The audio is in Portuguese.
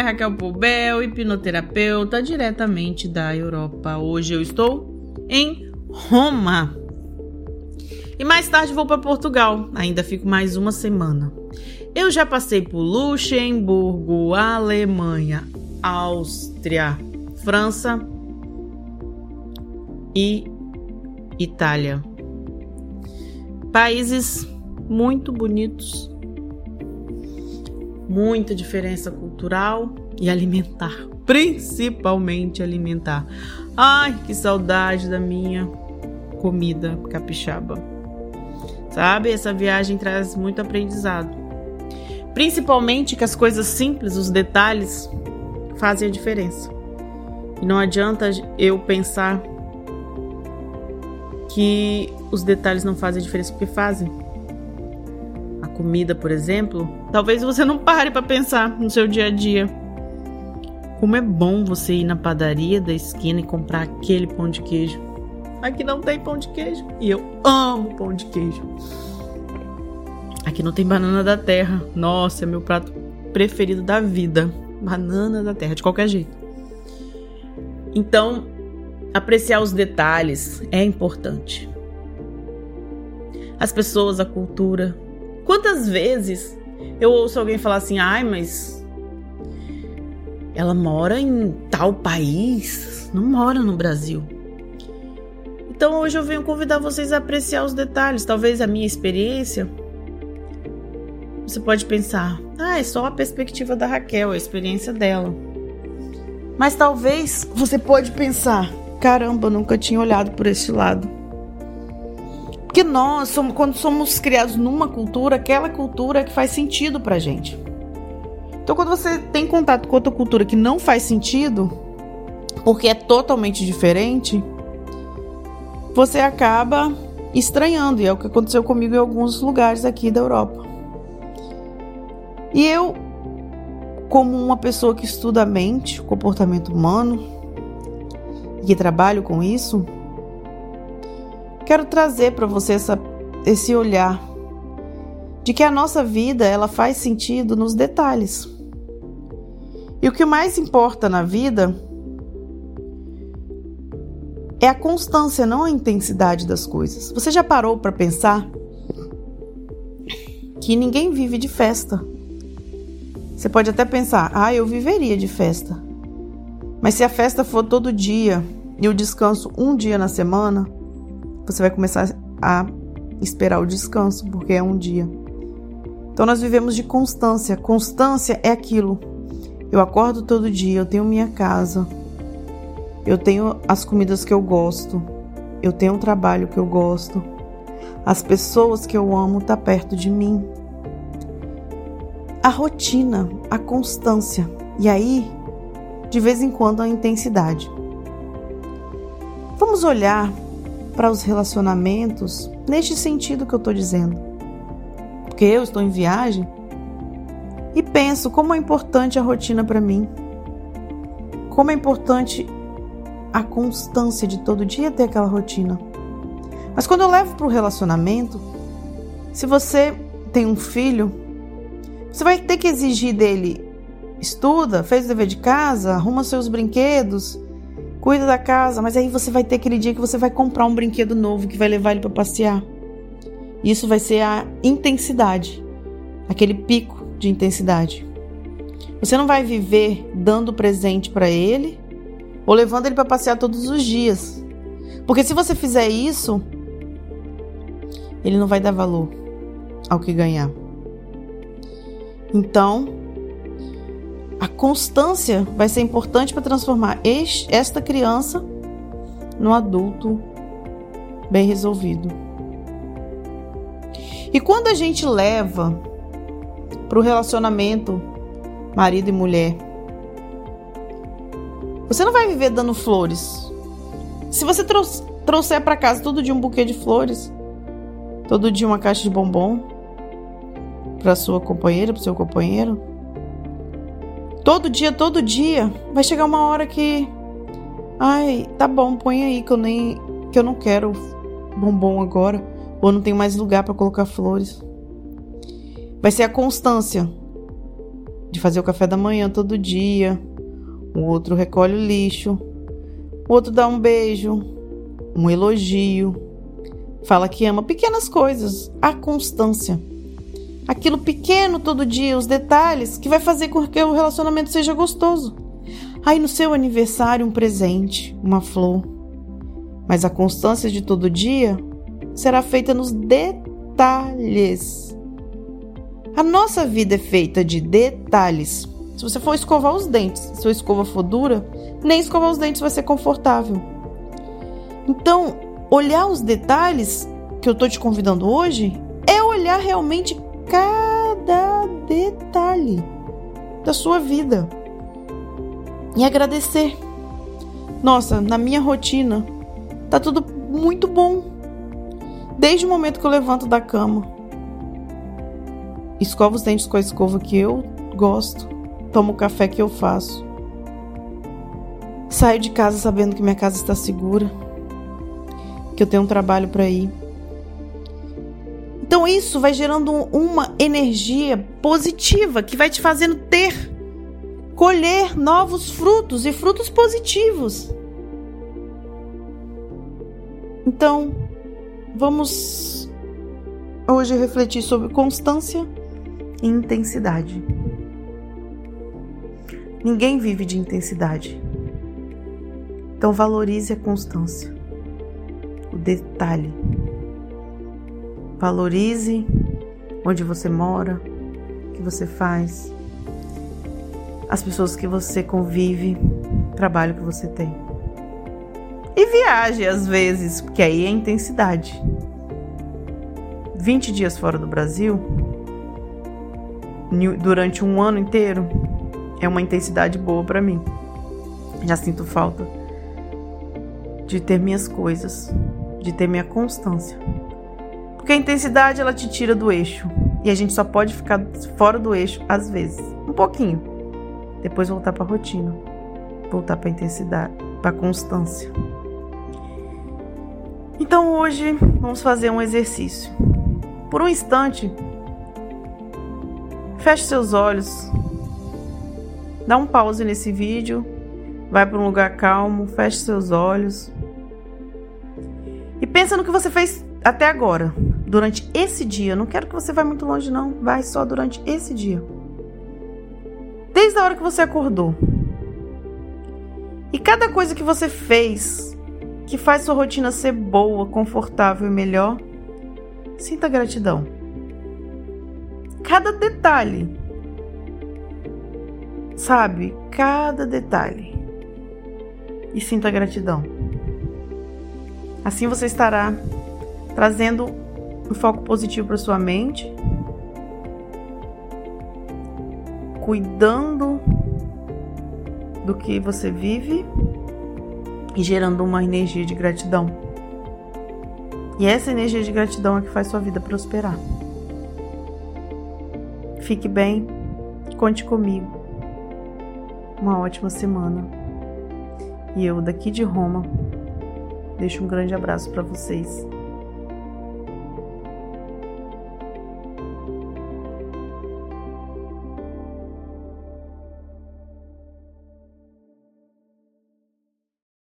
é Raquel Pobel, hipnoterapeuta diretamente da Europa. Hoje eu estou em Roma. E mais tarde vou para Portugal, ainda fico mais uma semana. Eu já passei por Luxemburgo, Alemanha, Áustria, França e Itália. Países muito bonitos, muita diferença cultural e alimentar, principalmente alimentar. Ai, que saudade da minha comida capixaba. Sabe, essa viagem traz muito aprendizado. Principalmente que as coisas simples, os detalhes, fazem a diferença. E não adianta eu pensar que os detalhes não fazem a diferença, porque fazem. A comida, por exemplo, talvez você não pare para pensar no seu dia a dia. Como é bom você ir na padaria da esquina e comprar aquele pão de queijo. Aqui não tem pão de queijo. E eu amo pão de queijo. Aqui não tem banana da terra. Nossa, é meu prato preferido da vida. Banana da terra, de qualquer jeito. Então, apreciar os detalhes é importante. As pessoas, a cultura. Quantas vezes eu ouço alguém falar assim, ai, mas ela mora em tal país, não mora no Brasil. Então hoje eu venho convidar vocês a apreciar os detalhes. Talvez a minha experiência, você pode pensar, ah, é só a perspectiva da Raquel, a experiência dela. Mas talvez você pode pensar, caramba, eu nunca tinha olhado por este lado. Porque nós, quando somos criados numa cultura, aquela cultura que faz sentido pra gente. Então quando você tem contato com outra cultura que não faz sentido, porque é totalmente diferente, você acaba estranhando, e é o que aconteceu comigo em alguns lugares aqui da Europa. E eu, como uma pessoa que estuda a mente, o comportamento humano, e que trabalho com isso, quero trazer para você esse olhar de que a nossa vida, ela faz sentido nos detalhes. E o que mais importa na vida é a constância, não a intensidade das coisas. Você já parou para pensar que ninguém vive de festa? Você pode até pensar, ah, eu viveria de festa. Mas se a festa for todo dia e o descanso um dia na semana, você vai começar a esperar o descanso, porque é um dia. Então nós vivemos de constância. Constância é aquilo. Eu acordo todo dia, eu tenho minha casa, eu tenho as comidas que eu gosto, eu tenho o trabalho que eu gosto, as pessoas que eu amo estão perto de mim. A rotina, a constância e aí, de vez em quando, a intensidade. Vamos olhar para os relacionamentos neste sentido que eu estou dizendo. Porque eu estou em viagem e penso como é importante a rotina para mim. Como é importante a constância de todo dia ter aquela rotina. Mas quando eu levo para o relacionamento, se você tem um filho, você vai ter que exigir dele, estuda, fez o dever de casa, arruma seus brinquedos, cuida da casa, mas aí você vai ter aquele dia que você vai comprar um brinquedo novo que vai levar ele para passear. Isso vai ser a intensidade, aquele pico de intensidade. Você não vai viver dando presente para ele ou levando ele para passear todos os dias. Porque se você fizer isso, ele não vai dar valor ao que ganhar. Então, a constância vai ser importante para transformar esta criança num adulto bem resolvido. E quando a gente leva para o relacionamento marido e mulher, você não vai viver dando flores. Se você trouxer para casa todo dia um buquê de flores, todo dia uma caixa de bombom, para sua companheira, para o seu companheiro, todo dia, vai chegar uma hora que, ai, tá bom, põe aí que eu não quero bombom agora, ou não tenho mais lugar para colocar flores. Vai ser a constância de fazer o café da manhã todo dia, o outro recolhe o lixo, o outro dá um beijo, um elogio, fala que ama, pequenas coisas, a constância. Aquilo pequeno todo dia, os detalhes, que vai fazer com que o relacionamento seja gostoso. Aí no seu aniversário um presente, uma flor. Mas a constância de todo dia será feita nos detalhes. A nossa vida é feita de detalhes. Se você for escovar os dentes, se a escova for dura, nem escovar os dentes vai ser confortável. Então, olhar os detalhes que eu estou te convidando hoje é olhar realmente cada detalhe da sua vida. E agradecer. Nossa, na minha rotina tá tudo muito bom. Desde o momento que eu levanto da cama, escovo os dentes com a escova que eu gosto, tomo o café que eu faço, saio de casa sabendo que minha casa está segura, que eu tenho um trabalho para ir. Então isso vai gerando uma energia positiva que vai te fazendo colher novos frutos e frutos positivos. Então, vamos hoje refletir sobre constância e intensidade. Ninguém vive de intensidade. Então, valorize a constância, o detalhe. Valorize onde você mora, o que você faz, as pessoas que você convive, o trabalho que você tem. E viaje às vezes, porque aí é intensidade. 20 dias fora do Brasil, durante um ano inteiro, é uma intensidade boa pra mim. Já sinto falta de ter minhas coisas, de ter minha constância. Porque a intensidade, ela te tira do eixo. E a gente só pode ficar fora do eixo às vezes, um pouquinho. Depois voltar para a rotina, voltar para a intensidade, para a constância. Então hoje vamos fazer um exercício. Por um instante, feche seus olhos, dá um pause nesse vídeo, vai para um lugar calmo, feche seus olhos e pensa no que você fez até agora, durante esse dia. Não quero que você vá muito longe não, vai só durante esse dia. Desde a hora que você acordou. E cada coisa que você fez, que faz sua rotina ser boa, confortável e melhor, sinta gratidão. Cada detalhe. Sabe? Cada detalhe. E sinta gratidão. Assim você estará trazendo um foco positivo para sua mente, cuidando do que você vive e gerando uma energia de gratidão. E essa energia de gratidão é que faz sua vida prosperar. Fique bem, conte comigo. Uma ótima semana. E eu, daqui de Roma, deixo um grande abraço para vocês.